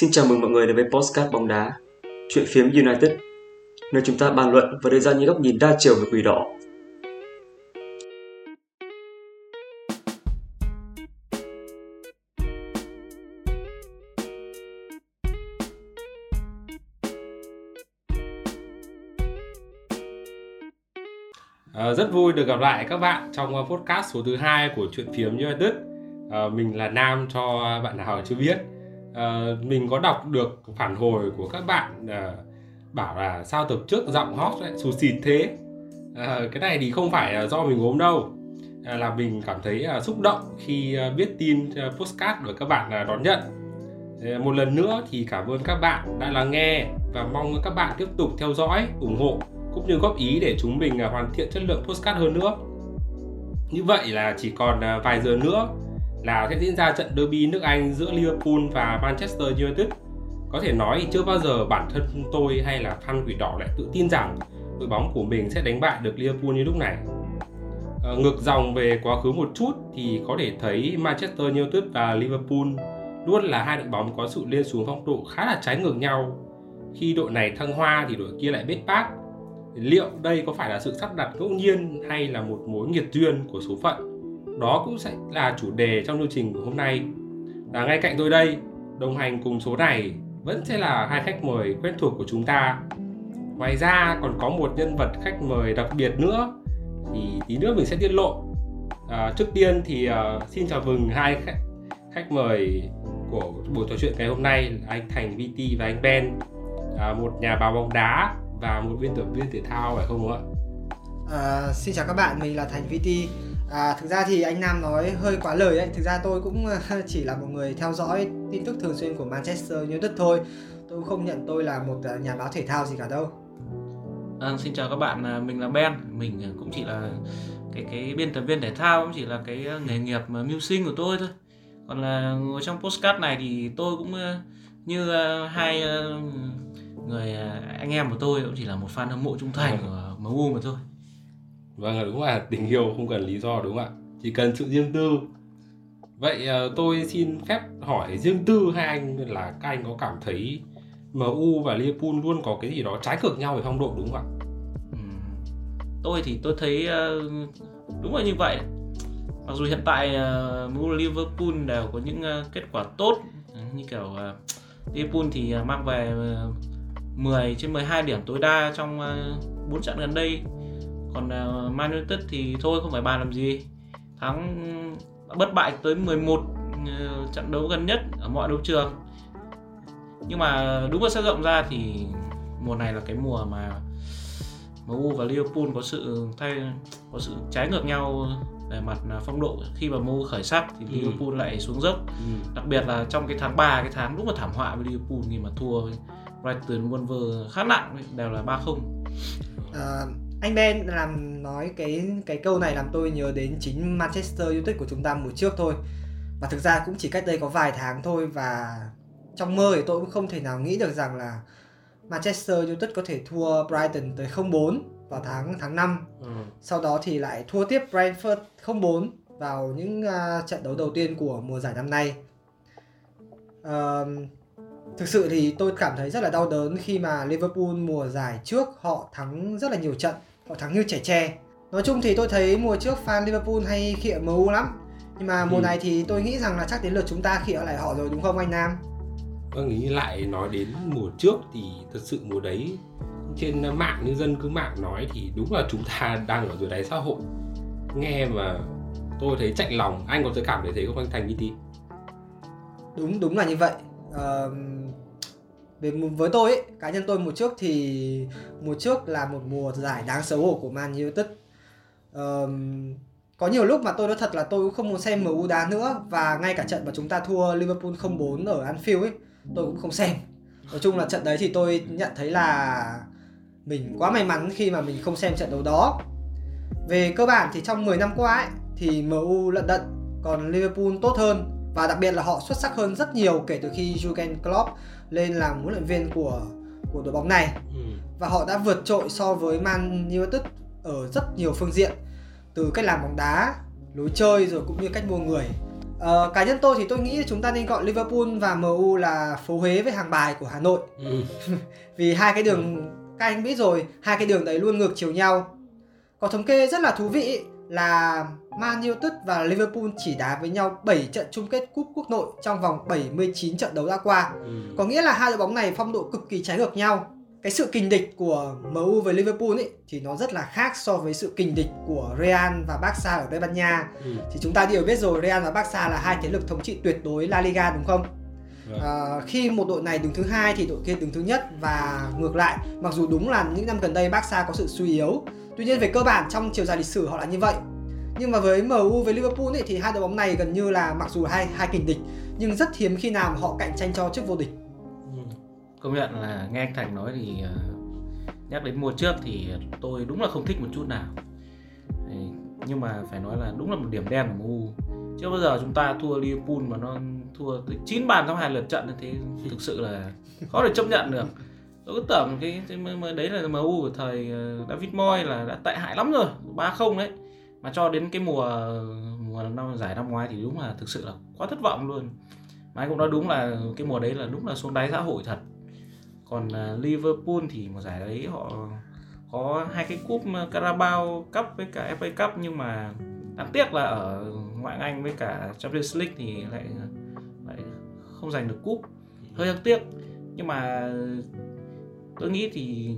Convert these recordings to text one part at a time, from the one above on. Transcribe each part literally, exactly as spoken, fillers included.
Xin chào mừng mọi người đến với podcast bóng đá Chuyện phiếm United, nơi chúng ta bàn luận và đưa ra những góc nhìn đa chiều về quỷ đỏ. À, rất vui được gặp lại các bạn trong podcast số thứ hai của Chuyện phiếm United. À, mình là Nam, cho bạn nào chưa biết. À, mình có đọc được phản hồi của các bạn à, bảo là sao tập trước giọng hot lại xù xịt thế. À, cái này thì không phải là do mình ốm đâu, à, là mình cảm thấy à, xúc động khi à, biết tin à, podcast được các bạn à, đón nhận. À, một lần nữa thì cảm ơn các bạn đã lắng nghe và mong các bạn tiếp tục theo dõi, ủng hộ cũng như góp ý để chúng mình à, hoàn thiện chất lượng podcast hơn nữa. Như vậy là chỉ còn à, vài giờ nữa là sẽ diễn ra trận derby nước Anh giữa Liverpool và Manchester United. Có thể nói chưa bao giờ bản thân tôi hay là fan quỷ đỏ lại tự tin rằng đội bóng của mình sẽ đánh bại được Liverpool như lúc này. À, ngược dòng về quá khứ một chút thì có thể thấy Manchester United và Liverpool luôn là hai đội bóng có sự lên xuống phong độ khá là trái ngược nhau. Khi đội này thăng hoa thì đội kia lại bết bát. Liệu đây có phải là sự sắp đặt ngẫu nhiên hay là một mối nghiệt duyên của số phận? Đó cũng sẽ là chủ đề trong chương trình của hôm nay. Và ngay cạnh tôi đây, đồng hành cùng số này vẫn sẽ là hai khách mời quen thuộc của chúng ta. Ngoài ra còn có một nhân vật khách mời đặc biệt nữa thì tí nữa mình sẽ tiết lộ. À, trước tiên thì uh, xin chào mừng hai khách, khách mời của buổi trò chuyện ngày hôm nay là anh Thành vê tê và anh Ben, à, một nhà báo bóng đá và một biên tập viên thể thao phải không ạ? À, xin chào các bạn, mình là Thành vê tê. À, thực ra thì anh Nam nói hơi quá lời đấy. Thực ra tôi cũng chỉ là một người theo dõi tin tức thường xuyên của Manchester United thôi. Tôi cũng không nhận tôi là một nhà báo thể thao gì cả đâu. À, xin chào các bạn, mình là Ben. Mình cũng chỉ là cái cái biên tập viên thể thao, cũng chỉ là cái nghề nghiệp mưu sinh của tôi thôi. Còn là ngồi trong podcast này thì tôi cũng như hai người anh em của tôi, cũng chỉ là một fan hâm mộ trung thành của em u mà thôi. Vâng, đúng là tình yêu không cần lý do đúng không ạ? Chỉ cần sự riêng tư. Vậy tôi xin phép hỏi riêng tư hai anh là các anh có cảm thấy em u và Liverpool luôn có cái gì đó trái ngược nhau về phong độ đúng không ạ? Ừ. Tôi thì tôi thấy đúng là như vậy. Mặc dù hiện tại em u và Liverpool đều có những kết quả tốt. Như kiểu Liverpool thì mang về mười trên mười hai điểm tối đa trong bốn trận gần đây. Còn Man United thì thôi không phải bàn làm gì. Thắng bất bại tới mười một trận đấu gần nhất ở mọi đấu trường. Nhưng mà đúng là xét rộng ra thì mùa này là cái mùa mà em u và Liverpool có sự thay, có sự trái ngược nhau về mặt phong độ. Khi mà em u khởi sắc thì ừ. Liverpool lại xuống dốc. Ừ. Đặc biệt là trong cái tháng ba, cái tháng đúng là thảm họa với Liverpool khi mà thua Brighton Wolver khá nặng, đều là ba không. À... Anh Ben làm nói cái cái câu này làm tôi nhớ đến chính Manchester United của chúng ta mùa trước thôi. Và thực ra cũng chỉ cách đây có vài tháng thôi, và trong mơ thì tôi cũng không thể nào nghĩ được rằng là Manchester United có thể thua Brighton tới không bốn vào tháng tháng năm. Ừ. Sau đó thì lại thua tiếp Brentford không bốn vào những uh, trận đấu đầu tiên của mùa giải năm nay. Uh, Thực sự thì tôi cảm thấy rất là đau đớn khi mà Liverpool mùa giải trước họ thắng rất là nhiều trận, họ thắng như trẻ tre. Nói chung thì tôi thấy mùa trước fan Liverpool hay khịa em u lắm. Nhưng mà mùa ừ. này thì tôi nghĩ rằng là chắc đến lượt chúng ta khịa lại họ rồi đúng không anh Nam? Vâng, nghĩ lại nói đến mùa trước thì thật sự mùa đấy trên mạng, như dân cứ mạng nói thì đúng là chúng ta đang ở dưới đáy xã hội. Nghe mà tôi thấy chạnh lòng, anh có thể cảm thấy thế không anh Thành vê tê? Đúng, đúng là như vậy. Uh, về, với tôi ấy, cá nhân tôi mùa trước thì mùa trước là một mùa giải đáng xấu hổ của Man United. uh, Có nhiều lúc mà tôi nói thật là tôi cũng không muốn xem em u đá nữa. Và ngay cả trận mà chúng ta thua Liverpool không bốn ở Anfield ấy, tôi cũng không xem. Nói chung là trận đấy thì tôi nhận thấy là mình quá may mắn khi mà mình không xem trận đấu đó. Về cơ bản thì trong mười năm qua ấy, thì em u lận đận, còn Liverpool tốt hơn. Và đặc biệt là họ xuất sắc hơn rất nhiều kể từ khi Jürgen Klopp lên làm huấn luyện viên của, của đội bóng này. Ừ. Và họ đã vượt trội so với Man United ở rất nhiều phương diện. Từ cách làm bóng đá, lối chơi rồi cũng như cách mua người. Ờ, cá nhân tôi thì tôi nghĩ chúng ta nên gọi Liverpool và em u là phố Huế với hàng bài của Hà Nội. ừ. Vì hai cái đường, ừ. các anh biết rồi, hai cái đường đấy luôn ngược chiều nhau. Có thống kê rất là thú vị là Man United và Liverpool chỉ đá với nhau bảy trận chung kết cúp quốc nội trong vòng bảy mươi chín trận đấu đã qua. ừ. Có nghĩa là hai đội bóng này phong độ cực kỳ trái ngược nhau. Cái sự kình địch của em u với Liverpool ấy, thì nó rất là khác so với sự kình địch của Real và Barca ở Tây Ban Nha. ừ. Thì chúng ta đều biết rồi, Real và Barca là hai thế lực thống trị tuyệt đối La Liga, đúng không? À, khi một đội này đứng thứ hai thì đội kia đứng thứ nhất và ngược lại. Mặc dù đúng là những năm gần đây Barca có sự suy yếu, tuy nhiên về cơ bản trong chiều dài lịch sử họ là như vậy. Nhưng mà với em u với Liverpool ấy, thì hai đội bóng này gần như là mặc dù hai hai kình địch nhưng rất hiếm khi nào họ cạnh tranh cho chức vô địch. Công nhận là nghe anh Thành nói thì nhắc đến mùa trước thì tôi đúng là không thích một chút nào. Nhưng mà phải nói là đúng là một điểm đen của em u. Chứ bây giờ chúng ta thua Liverpool mà nó thua tới chín bàn trong hai lượt trận thì thực sự là khó để chấp nhận được. Tôi cứ tưởng cái, cái đấy là em u của thời David Moyes là đã tệ hại lắm rồi, ba không đấy. Mà cho đến cái mùa mùa năm giải năm ngoái thì đúng là thực sự là quá thất vọng luôn. Mà anh cũng nói đúng là cái mùa đấy là đúng là xuống đáy xã hội thật. Còn Liverpool thì mùa giải đấy họ có hai cái cúp Carabao Cup với cả ép a Cup, nhưng mà đáng tiếc là ở ngoại hạng Anh với cả Champions League thì lại lại không giành được cúp, hơi đáng tiếc. Nhưng mà tôi nghĩ thì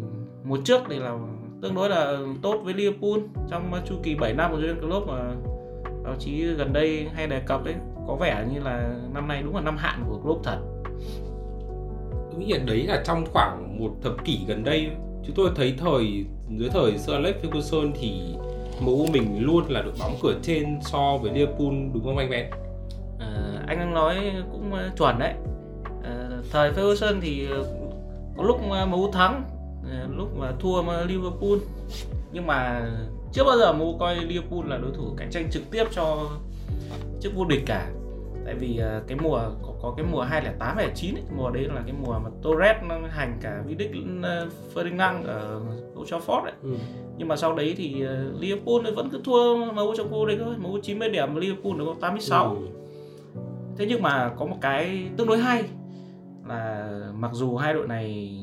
mùa trước thì là tương đối là tốt với Liverpool trong chu kỳ bảy năm của Jürgen Klopp mà báo chí gần đây hay đề cập ấy, có vẻ như là năm nay đúng là năm hạn của Klopp thật. Tôi nghĩ là đấy là trong khoảng một thập kỷ gần đây, chứ tôi thấy thời dưới thời Sir Alex Ferguson thì em u mình luôn là đội bóng cửa trên so với Liverpool, đúng không anh Ben? À, anh đang nói cũng chuẩn đấy. À, thời Ferguson thì có lúc em u thắng, lúc mà thua mà Liverpool, nhưng mà chưa bao giờ em u coi Liverpool là đối thủ cạnh tranh trực tiếp cho chức vô địch cả. Tại vì cái mùa có, có cái mùa hai không không tám hai không không chín, mùa đấy là cái mùa mà Torres hành cả Vidic Ferdinand ở Old Trafford ấy. Ừ. Nhưng mà sau đấy thì Liverpool vẫn cứ thua em u trong vô địch thôi, em u chín mươi điểm, Liverpool nó có tám mươi sáu. Ừ. Thế nhưng mà có một cái tương đối hay là mặc dù hai đội này,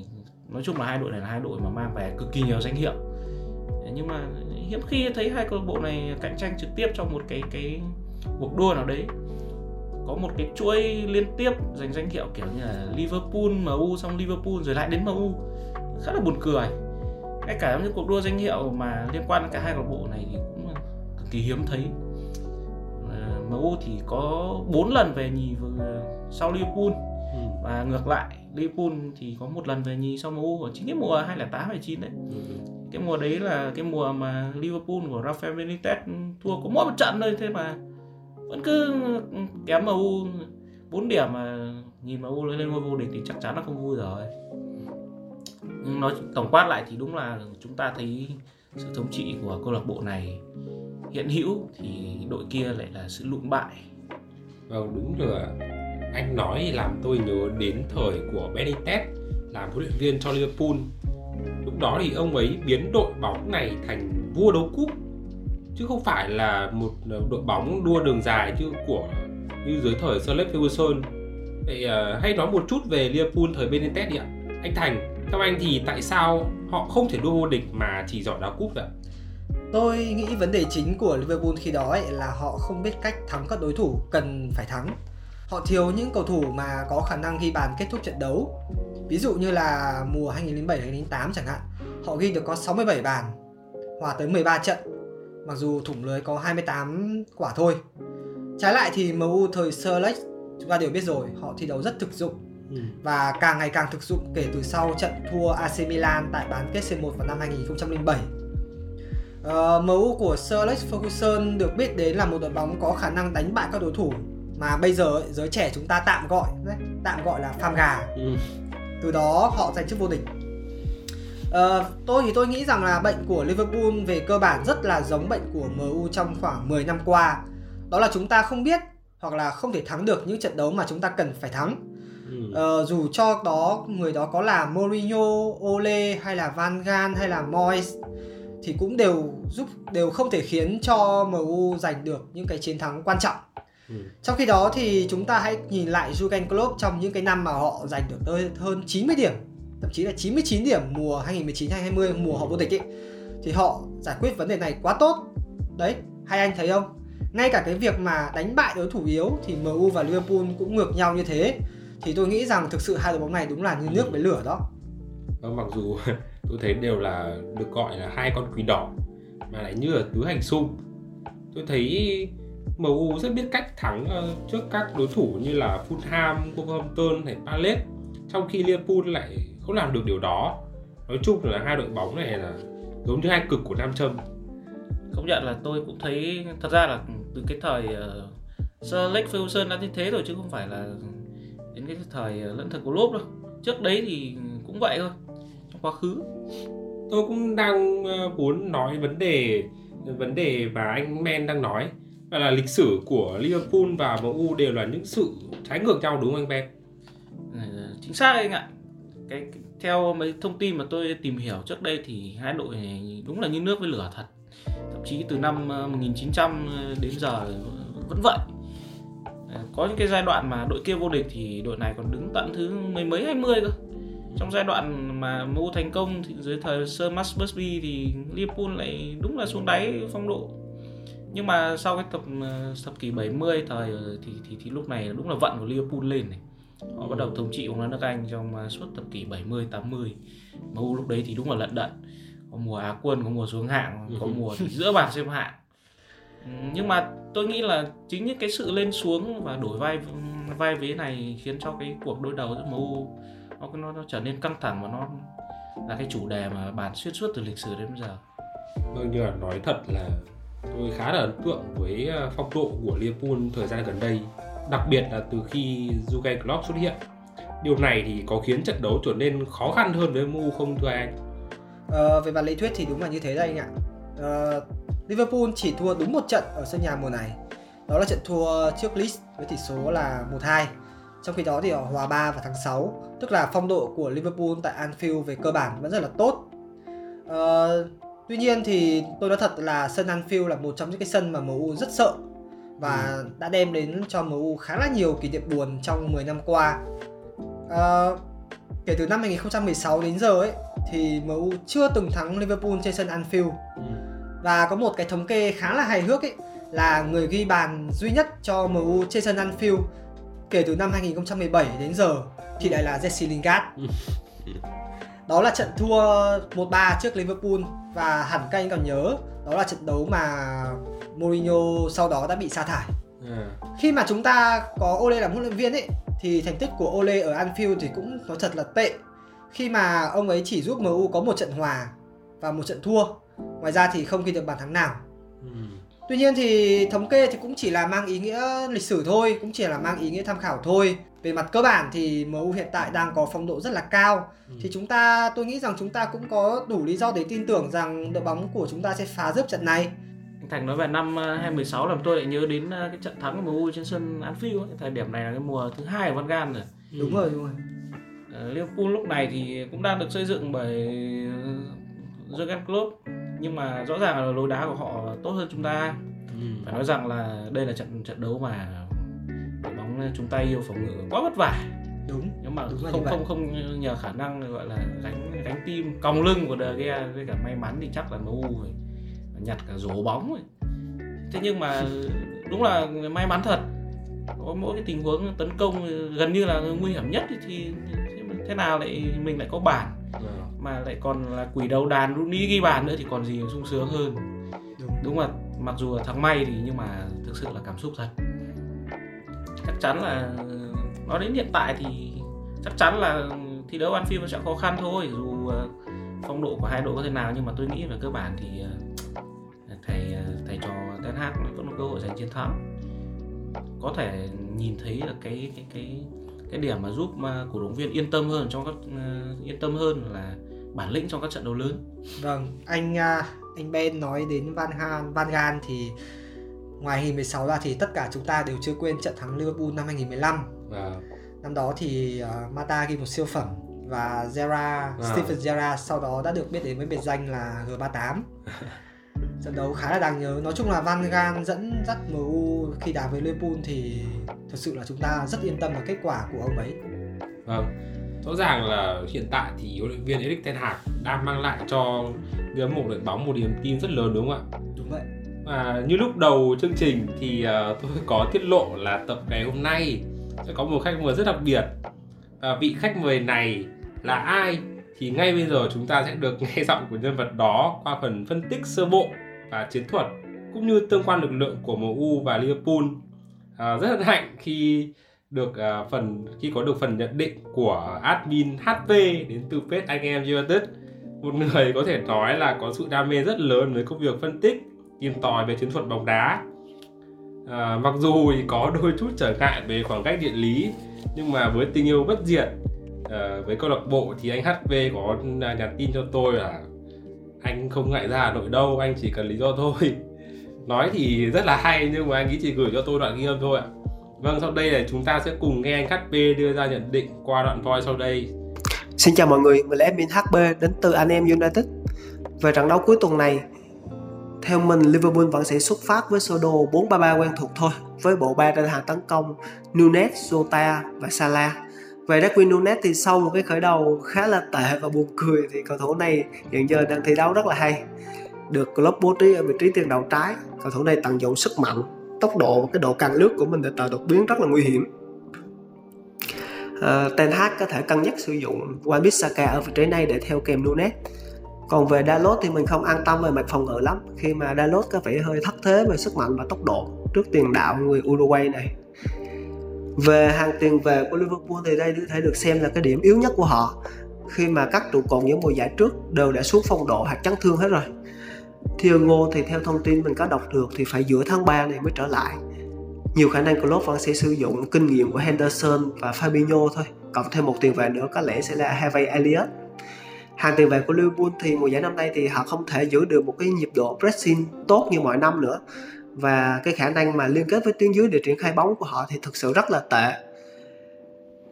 nói chung là hai đội này là hai đội mà mang về cực kỳ nhiều danh hiệu, nhưng mà hiếm khi thấy hai câu lạc bộ này cạnh tranh trực tiếp trong một cái cái cuộc đua nào đấy. Có một cái chuỗi liên tiếp giành danh hiệu kiểu như là Liverpool, em u, xong Liverpool rồi lại đến em u, khá là buồn cười. Ngay cả những cuộc đua danh hiệu mà liên quan đến cả hai câu lạc bộ này thì cũng cực kỳ hiếm thấy. em u thì có bốn lần về nhì sau Liverpool, ừ. và ngược lại Liverpool thì có một lần về nhì sau em u, chính cái mùa hai không không tám hai không chín đấy. ừ. Cái mùa đấy là cái mùa mà Liverpool của Rafael Benitez thua có mỗi một trận thôi, thế mà vẫn cứ kém em u bốn điểm, mà nhìn em u lên ngôi vô địch thì chắc chắn là không vui rồi. Nhưng nói tổng quát lại thì đúng là chúng ta thấy sự thống trị của câu lạc bộ này hiện hữu thì đội kia lại là sự lụn bại. Vâng, đúng rồi. Anh nói làm tôi nhớ đến thời của Benitez làm huấn luyện viên cho Liverpool. Lúc đó thì ông ấy biến đội bóng này thành vua đấu cúp, chứ không phải là một đội bóng đua đường dài chứ của như dưới thời Sir Alex Ferguson. Vậy uh, hay nói một chút về Liverpool thời Benitez đi ạ. Anh Thành, theo anh thì tại sao họ không thể đua vô địch mà chỉ giỏi đá cúp vậy? Tôi nghĩ vấn đề chính của Liverpool khi đó ấy là họ không biết cách thắng các đối thủ cần phải thắng. Họ thiếu những cầu thủ mà có khả năng ghi bàn kết thúc trận đấu. Ví dụ như là mùa hai không không bảy hai không không tám chẳng hạn, họ ghi được có sáu mươi bảy bàn, hòa tới mười ba trận, mặc dù thủng lưới có hai mươi tám quả thôi. Trái lại thì em u thời Sir Alex chúng ta đều biết rồi, họ thi đấu rất thực dụng, ừ. và càng ngày càng thực dụng kể từ sau trận thua a xê Milan tại bán kết xê một vào năm hai không không bảy. uh, em u của Sir Alex Ferguson được biết đến là một đội bóng có khả năng đánh bại các đối thủ mà bây giờ ấy, giới trẻ chúng ta tạm gọi đấy, tạm gọi là pham gà. ừ. Từ đó họ giành chức vô địch. Uh, tôi thì tôi nghĩ rằng là bệnh của Liverpool về cơ bản rất là giống bệnh của em u trong khoảng mười năm qua. Đó là chúng ta không biết hoặc là không thể thắng được những trận đấu mà chúng ta cần phải thắng. Uh, dù cho đó người đó có là Mourinho, Ole hay là Van Gaal hay là Moyes thì cũng đều giúp đều không thể khiến cho em u giành được những cái chiến thắng quan trọng. ừ. Trong khi đó thì chúng ta hãy nhìn lại Jürgen Klopp trong những cái năm mà họ giành được tới hơn chín mươi điểm, thậm chí là chín mươi chín điểm mùa hai nghìn mười chín hai nghìn hai mươi, mùa họ vô địch ấy, thì họ giải quyết vấn đề này quá tốt. Đấy, hai anh thấy không? Ngay cả cái việc mà đánh bại đối thủ yếu thì em u và Liverpool cũng ngược nhau như thế. Thì tôi nghĩ rằng thực sự hai đội bóng này đúng là như nước với lửa đó. Đó, mặc dù tôi thấy đều là được gọi là hai con quỷ đỏ mà lại như là tứ hành xung. Tôi thấy em u rất biết cách thắng trước các đối thủ như là Fulham, Wolverhampton hay Palace, trong khi Liverpool lại không làm được điều đó. Nói chung là hai đội bóng này là giống như hai cực của nam châm. Công nhận là tôi cũng thấy thật ra là từ cái thời uh, Sir Alex Ferguson đã như thế rồi chứ không phải là đến cái thời lẫn thời của Klopp đâu. Trước đấy thì cũng vậy thôi, trong quá khứ. Tôi cũng đang muốn nói vấn đề vấn đề và anh Men đang nói là lịch sử của Liverpool và em u đều là những sự trái ngược nhau, đúng không anh Ben? Chính xác đấy anh ạ. Cái theo mấy thông tin mà tôi tìm hiểu trước đây thì hai đội này đúng là như nước với lửa thật. Thậm chí từ năm một nghìn chín trăm đến giờ vẫn vậy. Có những cái giai đoạn mà đội kia vô địch thì đội này còn đứng tận thứ mười mấy hai mươi cơ. Trong giai đoạn mà em u thành công thì dưới thời Sir Max Busby thì Liverpool lại đúng là xuống đáy phong độ. Nhưng mà sau cái thập thập kỷ bảy mươi thời thì thì thì lúc này đúng là vận của Liverpool lên này. Họ bắt đầu thống trị bóng đá nước Anh trong suốt thập kỷ bảy mươi tám mươi. em u lúc đấy thì đúng là lận đận. Có mùa Á quân, có mùa xuống hạng, có mùa giữa bảng xếp hạng. Nhưng mà tôi nghĩ là chính những cái sự lên xuống và đổi vai vai vế này khiến cho cái cuộc đối đầu giữa em u nó, nó, nó trở nên căng thẳng và nó là cái chủ đề mà bàn xuyên suốt từ lịch sử đến bây giờ. Vâng, như là nói thật là tôi khá là ấn tượng với phong độ của Liverpool thời gian gần đây, đặc biệt là từ khi Jürgen Klopp xuất hiện. Điều này thì có khiến trận đấu trở nên khó khăn hơn với em u không thưa anh? À, về mặt lý thuyết thì đúng là như thế đây anh ạ. À, Liverpool chỉ thua đúng một trận ở sân nhà mùa này, đó là trận thua trước Leeds với tỷ số là một hai. Trong khi đó thì họ hòa ba vào tháng sáu, tức là phong độ của Liverpool tại Anfield về cơ bản vẫn rất là tốt. À, tuy nhiên thì tôi nói thật là sân Anfield là một trong những cái sân mà em u rất sợ và ừ. đã đem đến cho em u khá là nhiều kỷ niệm buồn trong mười năm qua. À, kể từ năm hai nghìn không trăm mười sáu đến giờ ấy thì em u chưa từng thắng Liverpool trên sân Anfield. Ừ. Và có một cái thống kê khá là hài hước ấy là người ghi bàn duy nhất cho em u trên sân Anfield kể từ năm hai nghìn không trăm mười bảy đến giờ thì lại là Jesse Lingard. Đó là trận thua một ba trước Liverpool và hẳn các anh còn nhớ đó là trận đấu mà Mourinho sau đó đã bị sa thải. Ừ. Khi mà chúng ta có Ole làm huấn luyện viên ấy thì thành tích của Ole ở Anfield thì cũng nói thật là tệ, khi mà ông ấy chỉ giúp em u có một trận hòa và một trận thua, ngoài ra thì không ghi được bàn thắng nào. Ừ. Tuy nhiên thì thống kê thì cũng chỉ là mang ý nghĩa lịch sử thôi, cũng chỉ là mang ý nghĩa tham khảo thôi. Về mặt cơ bản thì em u hiện tại đang có phong độ rất là cao. Ừ. Thì chúng ta, tôi nghĩ rằng chúng ta cũng có đủ lý do để tin tưởng rằng đội bóng của chúng ta sẽ phá giúp trận này. Anh Thành nói về năm hai nghìn mười sáu làm tôi lại nhớ đến cái trận thắng của em u trên sân Anfield ấy. Thời điểm này là cái mùa thứ hai của Van Gaal rồi. Ừ. Đúng rồi, đúng rồi. Liverpool lúc này thì cũng đang được xây dựng bởi Jürgen Klopp, nhưng mà rõ ràng là lối đá của họ tốt hơn chúng ta. Ừ. Phải nói rằng là đây là trận trận đấu mà đội bóng chúng ta yêu phòng ngự quá vất vả. Đúng. Nhưng mà đúng không không không nhờ khả năng gọi là gánh gánh tim còng lưng của De Gea với cả may mắn thì chắc là em u phải nhặt cả rổ bóng rồi. Thế nhưng mà đúng là may mắn thật. Có mỗi cái tình huống tấn công gần như là nguy hiểm nhất thì thế nào lại mình lại có bàn. Ừ. Mà lại còn là quỷ đầu đàn Rooney ghi bàn nữa thì còn gì sung sướng hơn. Đúng, đúng là mặc dù là thắng may thì nhưng mà thực sự là cảm xúc thật. Chắc chắn là nói đến hiện tại thì chắc chắn là thi đấu Anfield sẽ khó khăn thôi, dù phong độ của hai đội có thế nào, nhưng mà tôi nghĩ về cơ bản thì thầy thầy trò Ten Hag vẫn có cơ hội giành chiến thắng. Có thể nhìn thấy là cái cái cái cái điểm mà giúp cổ động viên yên tâm hơn trong các uh, yên tâm hơn là bản lĩnh trong các trận đấu lớn. Vâng, anh uh, anh Ben nói đến Van Gaal, Van Gaal thì ngoài hai nghìn mười sáu ra thì tất cả chúng ta đều chưa quên trận thắng Liverpool năm hai nghìn mười lăm. Wow. Năm đó thì uh, Mata ghi một siêu phẩm và Gerrard, wow. Steven Gerrard sau đó đã được biết đến với biệt danh là G ba mươi tám. Trận đấu khá là đáng nhớ. Nói chung là Van Gaal dẫn dắt em u khi đá với Liverpool thì thật sự là chúng ta rất yên tâm vào kết quả của ông ấy. Vâng, rõ ràng là hiện tại thì huấn luyện viên Erik Ten Hag đang mang lại cho người hâm mộ đội bóng một niềm tin rất lớn, đúng không ạ? Đúng vậy. Và như lúc đầu chương trình thì tôi có tiết lộ là tập ngày hôm nay sẽ có một khách mời rất đặc biệt. Và vị khách mời này là ai thì ngay bây giờ chúng ta sẽ được nghe giọng của nhân vật đó qua phần phân tích sơ bộ và chiến thuật cũng như tương quan lực lượng của em u và Liverpool. À, rất hân hạnh khi được à, phần khi có được phần nhận định của admin hát pê đến từ page anh em United, một người có thể nói là có sự đam mê rất lớn với công việc phân tích, tìm tòi về chiến thuật bóng đá. À, mặc dù có đôi chút trở ngại về khoảng cách địa lý, nhưng mà với tình yêu bất diệt à, với câu lạc bộ thì anh hát pê có nhắn tin cho tôi là anh không ngại ra Hà Nội đâu, anh chỉ cần lý do thôi. Nói thì rất là hay nhưng mà anh ấy chỉ gửi cho tôi đoạn ghi âm thôi ạ. Vâng, sau đây là chúng ta sẽ cùng nghe anh hát pê đưa ra nhận định qua đoạn voice sau đây. Xin chào mọi người, mình là admin hát pê đến từ anh em United. Về trận đấu cuối tuần này, theo mình Liverpool vẫn sẽ xuất phát với sơ đồ bốn ba ba quen thuộc thôi, với bộ ba trên hàng tấn công Nunez, Jota và Salah. Về Darwin Nunez thì sau một cái khởi đầu khá là tệ và buồn cười thì cầu thủ này hiện giờ đang thi đấu rất là hay. Được Klopp bố trí ở vị trí tiền đạo trái, cầu thủ này tận dụng sức mạnh, tốc độ và cái độ càn lướt của mình để tạo đột biến rất là nguy hiểm. À, Ten Hag có thể cân nhắc sử dụng Wan-Bissaka ở vị trí này để theo kèm Nunez. Còn về Dalot thì mình không an tâm về mặt phòng ngự lắm, khi mà Dalot có vẻ hơi thất thế về sức mạnh và tốc độ trước tiền đạo người Uruguay này. Về hàng tiền vệ của Liverpool thì đây có thể được xem là cái điểm yếu nhất của họ, khi mà các trụ cột những mùa giải trước đều đã xuống phong độ hoặc chấn thương hết rồi. Thiago thì theo thông tin mình có đọc được thì phải giữa tháng ba này mới trở lại. Nhiều khả năng Klopp vẫn sẽ sử dụng kinh nghiệm của Henderson và Fabinho thôi, cộng thêm một tiền vệ nữa có lẽ sẽ là Harvey Elliott. Hàng tiền vệ của Liverpool thì mùa giải năm nay thì họ không thể giữ được một cái nhịp độ pressing tốt như mọi năm nữa, và cái khả năng mà liên kết với tuyến dưới để triển khai bóng của họ thì thực sự rất là tệ.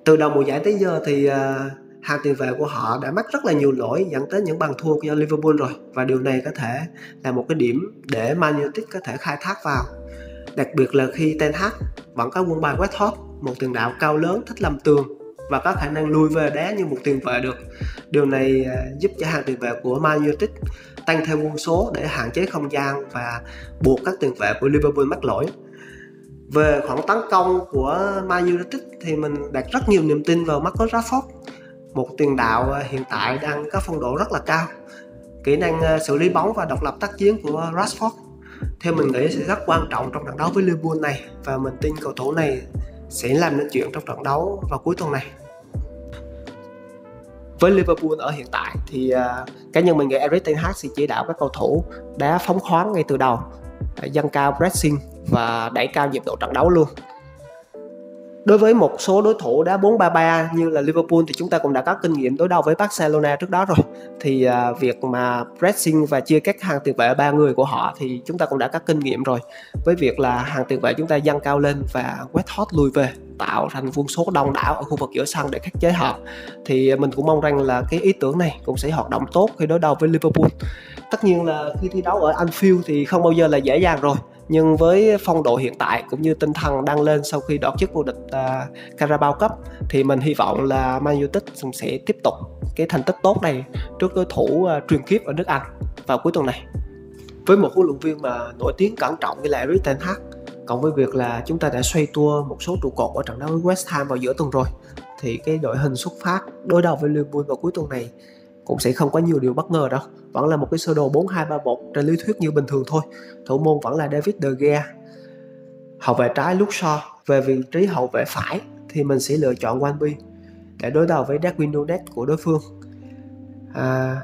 Từ đầu mùa giải tới giờ thì uh, hàng tiền vệ của họ đã mắc rất là nhiều lỗi dẫn tới những bàn thua cho Liverpool rồi, và điều này có thể là một cái điểm để Man United có thể khai thác vào, đặc biệt là khi Ten Hag vẫn có quân bài Westhoff, một tiền đạo cao lớn thích làm tường và có khả năng lui về đá như một tiền vệ được. Điều này giúp cho hàng tiền vệ của Man United tăng thêm quân số để hạn chế không gian và buộc các tiền vệ của Liverpool mắc lỗi. Về khoảng tấn công của Man United thì mình đặt rất nhiều niềm tin vào Marcus Rashford, một tiền đạo hiện tại đang có phong độ rất là cao. Kỹ năng xử lý bóng và độc lập tác chiến của Rashford theo mình nghĩ sẽ rất quan trọng trong trận đấu với Liverpool này, và mình tin cầu thủ này sẽ làm nên chuyện trong trận đấu vào cuối tuần này. Với Liverpool ở hiện tại thì uh, cá nhân mình nghĩ Erik Ten Hag sẽ chỉ đạo các cầu thủ đá phóng khoáng ngay từ đầu, dâng cao pressing và đẩy cao nhịp độ trận đấu luôn. Đối với một số đối thủ đá bốn ba ba như là Liverpool thì chúng ta cũng đã có kinh nghiệm đối đầu với Barcelona trước đó rồi. Thì uh, việc mà pressing và chia các hàng tiền vệ ba người của họ thì chúng ta cũng đã có kinh nghiệm rồi. Với việc là hàng tiền vệ chúng ta dâng cao lên và quét hot lùi về, tạo thành quân số đông đảo ở khu vực giữa sân để khắc chế họ. Thì mình cũng mong rằng là cái ý tưởng này cũng sẽ hoạt động tốt khi đối đầu với Liverpool. Tất nhiên là khi thi đấu ở Anfield thì không bao giờ là dễ dàng rồi, nhưng với phong độ hiện tại cũng như tinh thần đang lên sau khi đoạt chức vô địch uh, Carabao Cup thì mình hy vọng là Man United sẽ tiếp tục cái thành tích tốt này trước đối thủ uh, truyền kiếp ở nước Anh vào cuối tuần này. Với một huấn luyện viên mà nổi tiếng cẩn trọng như là Erik Ten Hag, cộng với việc là chúng ta đã xoay tua một số trụ cột ở trận đấu với West Ham vào giữa tuần rồi, thì cái đội hình xuất phát đối đầu với Liverpool vào cuối tuần này cũng sẽ không có nhiều điều bất ngờ đâu. Vẫn là một cái sơ đồ bốn hai ba một trên lý thuyết như bình thường thôi. Thủ môn vẫn là David De Gea, hậu vệ trái Luke Shaw. Về vị trí hậu vệ phải thì mình sẽ lựa chọn Wan-Bissaka để đối đầu với Darwin Nunez của đối phương. à,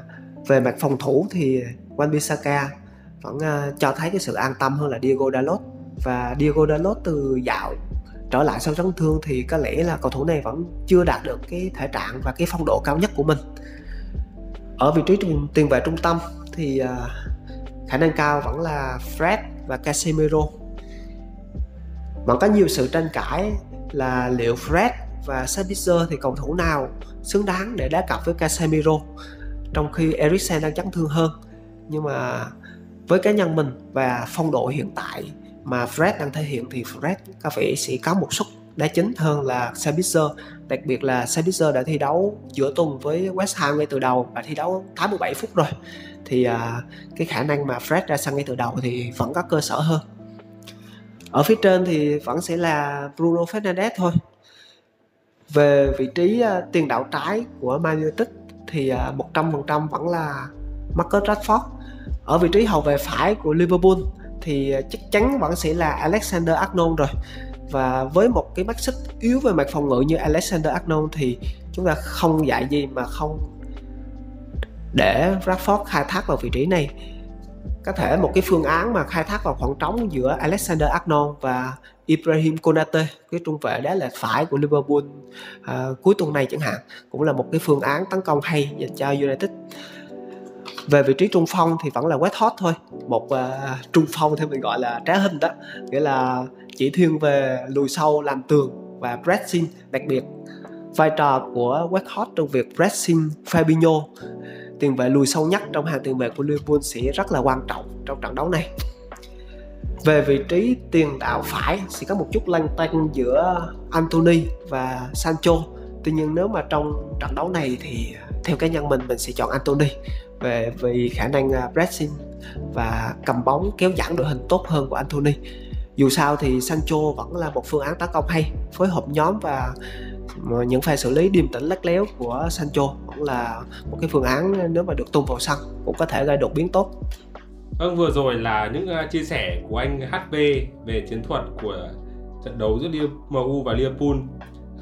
Về mặt phòng thủ thì Wan-Bissaka vẫn uh, cho thấy cái sự an tâm hơn là Diego Dalot. Và Diego Dalot từ dạo trở lại sau chấn thương thì có lẽ là cầu thủ này vẫn chưa đạt được cái thể trạng và cái phong độ cao nhất của mình. Ở vị trí tiền vệ trung tâm thì uh, khả năng cao vẫn là Fred và Casemiro. Vẫn có nhiều sự tranh cãi là liệu Fred và Sabitzer thì cầu thủ nào xứng đáng để đá cặp với Casemiro, trong khi Eriksen đang chấn thương hơn. Nhưng mà Với cá nhân mình và phong độ hiện tại mà Fred đang thể hiện thì Fred có vẻ sẽ có một suất đá chính hơn là Sabitzer, đặc biệt là Sabitzer đã thi đấu giữa tuần với West Ham ngay từ đầu và thi đấu tám mươi bảy phút rồi, thì uh, cái khả năng mà Fred ra sân ngay từ đầu thì vẫn có cơ sở hơn. Ở phía trên thì vẫn sẽ là Bruno Fernandes thôi. Về vị trí uh, tiền đạo trái của Man United thì uh, một trăm phần trăm vẫn là Marcus Rashford. Ở vị trí hậu vệ phải của Liverpool thì chắc chắn vẫn sẽ là Alexander-Arnold rồi. Và với một cái mắt xích yếu về mặt phòng ngự như Alexander-Arnold thì chúng ta không dạy gì mà không để Rashford khai thác vào vị trí này. Có thể một cái phương án mà khai thác vào khoảng trống giữa Alexander-Arnold và Ibrahim Konate, cái trung vệ đá lệch phải của Liverpool à, cuối tuần này chẳng hạn, cũng là một cái phương án tấn công hay dành cho United. Về vị trí trung phong thì vẫn là West Ham thôi, một uh, trung phong theo mình gọi là trá hình đó, nghĩa là chỉ thiên về lùi sâu làm tường và pressing, đặc biệt vai trò của West Ham trong việc pressing Fabinho, tiền vệ lùi sâu nhất trong hàng tiền vệ của Liverpool sẽ rất là quan trọng trong trận đấu này. Về vị trí tiền đạo phải sẽ có một chút lăn tăn giữa Anthony và Sancho. Tuy nhiên nếu mà trong trận đấu này thì theo cá nhân mình mình sẽ chọn Anthony về vì khả năng pressing và cầm bóng kéo dẫn đội hình tốt hơn của Anthony. Dù sao thì Sancho vẫn là một phương án tấn công hay, phối hợp nhóm và những pha xử lý điềm tĩnh lắt léo của Sancho cũng là một cái phương án nếu mà được tung vào sân cũng có thể gây đột biến tốt. Vâng, vừa rồi là những chia sẻ của anh hát pê về chiến thuật của trận đấu giữa em u và Liverpool.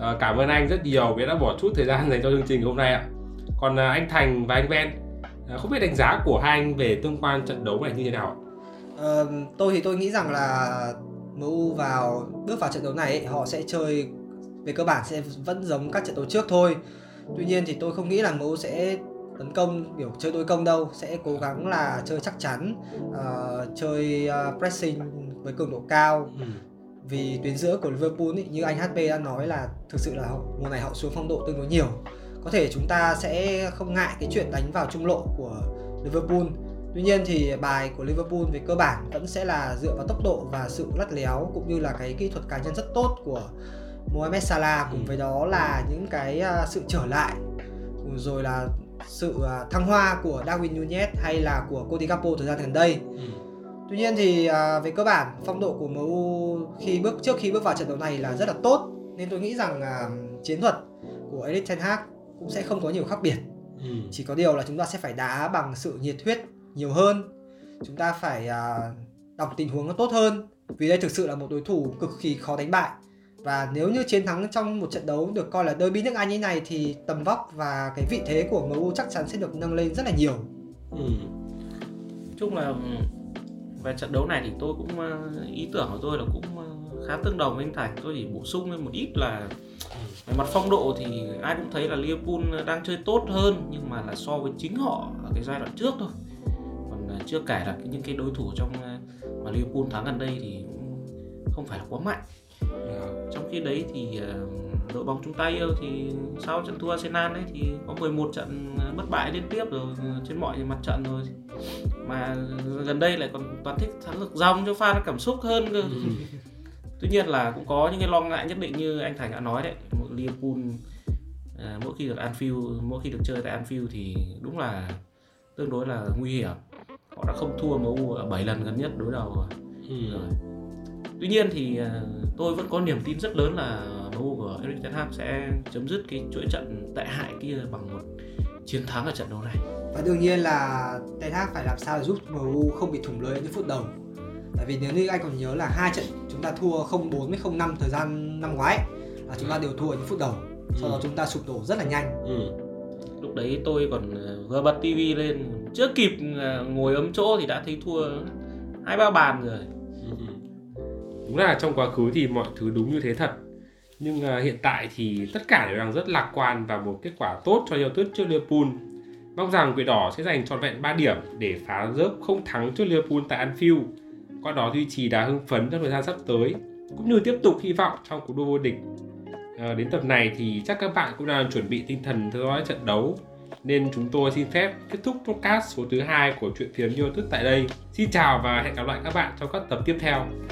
À, cảm ơn anh rất nhiều vì đã bỏ chút thời gian dành cho chương trình hôm nay ạ. Còn à, anh Thành và anh Ben, à, không biết đánh giá của hai anh về tương quan trận đấu này như thế nào? À, tôi thì tôi nghĩ rằng là em u vào bước vào trận đấu này ấy, họ sẽ chơi về cơ bản sẽ vẫn giống các trận đấu trước thôi. Tuy nhiên thì tôi không nghĩ là em u sẽ tấn công kiểu chơi đối công đâu, sẽ cố gắng là chơi chắc chắn, à, chơi uh, pressing với cường độ cao. Ừ. Vì tuyến giữa của Liverpool ý, như anh hát pê đã nói là thực sự là họ, mùa này họ xuống phong độ tương đối nhiều. Có thể chúng ta sẽ không ngại cái chuyện đánh vào trung lộ của Liverpool. Tuy nhiên thì bài của Liverpool về cơ bản vẫn sẽ là dựa vào tốc độ và sự lắt léo cũng như là cái kỹ thuật cá nhân rất tốt của Mohamed Salah, cùng với đó là những cái sự trở lại rồi là sự thăng hoa của Darwin Nunez hay là của Cody Gakpo thời gian gần đây. Tuy nhiên thì về cơ bản phong độ của em u khi bước trước khi bước vào trận đấu này là rất là tốt, nên tôi nghĩ rằng chiến thuật của Erik Ten Hag cũng sẽ không có nhiều khác biệt. Ừ. Chỉ có điều là chúng ta sẽ phải đá bằng sự nhiệt huyết nhiều hơn, chúng ta phải đọc tình huống nó tốt hơn, vì đây thực sự là một đối thủ cực kỳ khó đánh bại. Và nếu như chiến thắng trong một trận đấu được coi là derby nước Anh như này thì tầm vóc và cái vị thế của em u chắc chắn sẽ được nâng lên rất là nhiều. Ừ. Chung là về trận đấu này thì tôi cũng ý tưởng của tôi là cũng khá tương đồng với anh Thành. Tôi chỉ bổ sung lên một ít là về mặt phong độ thì ai cũng thấy là Liverpool đang chơi tốt hơn, nhưng mà là so với chính họ ở cái giai đoạn trước thôi. Còn chưa kể là những cái đối thủ trong mà Liverpool thắng gần đây thì cũng không phải là quá mạnh. Trong khi đấy thì đội bóng chúng ta yêu thì sau trận thua Arsenal đấy thì có mười một trận bất bại liên tiếp rồi trên mọi mặt trận rồi, mà gần đây lại còn toàn thích thắng ngược dòng cho fan cảm xúc hơn cơ. Tuy nhiên là cũng có những cái lo ngại nhất định như anh Thành đã nói đấy, một Liverpool à, mỗi khi được Anfield, mỗi khi được chơi tại Anfield thì đúng là tương đối là nguy hiểm. Họ đã không thua em u ở bảy lần gần nhất đối đầu rồi. Ừ. Rồi. Tuy nhiên thì à, tôi vẫn có niềm tin rất lớn là em u của Erik Ten Hag sẽ chấm dứt cái chuỗi trận tệ hại kia bằng một chiến thắng ở trận đấu này. Và đương nhiên là Ten Hag phải làm sao để giúp em u không bị thủng lưới những phút đầu. Tại vì nếu như anh còn nhớ là hai trận chúng ta thua không bốn với không năm thời gian năm ngoái là chúng ta đều thua những phút đầu, sau đó chúng ta sụp đổ rất là nhanh. Ừ. Lúc đấy tôi còn vừa bật tivi lên, chưa kịp ngồi ấm chỗ thì đã thấy thua hai ba bàn rồi. Ừ. Đúng là trong quá khứ thì mọi thứ đúng như thế thật, nhưng hiện tại thì tất cả đều đang rất lạc quan và một kết quả tốt cho United trước Liverpool. Mong rằng quỷ đỏ sẽ giành trọn vẹn ba điểm để phá rớp không thắng trước Liverpool tại Anfield, qua đó duy trì đá hưng phấn trong thời gian sắp tới, cũng như tiếp tục hy vọng trong cuộc đua vô địch. À, đến tập này thì chắc các bạn cũng đang chuẩn bị tinh thần theo dõi trận đấu nên chúng tôi xin phép kết thúc podcast số thứ hai của Chuyện phiếm United tại đây. Xin chào và hẹn gặp lại các bạn trong các tập tiếp theo.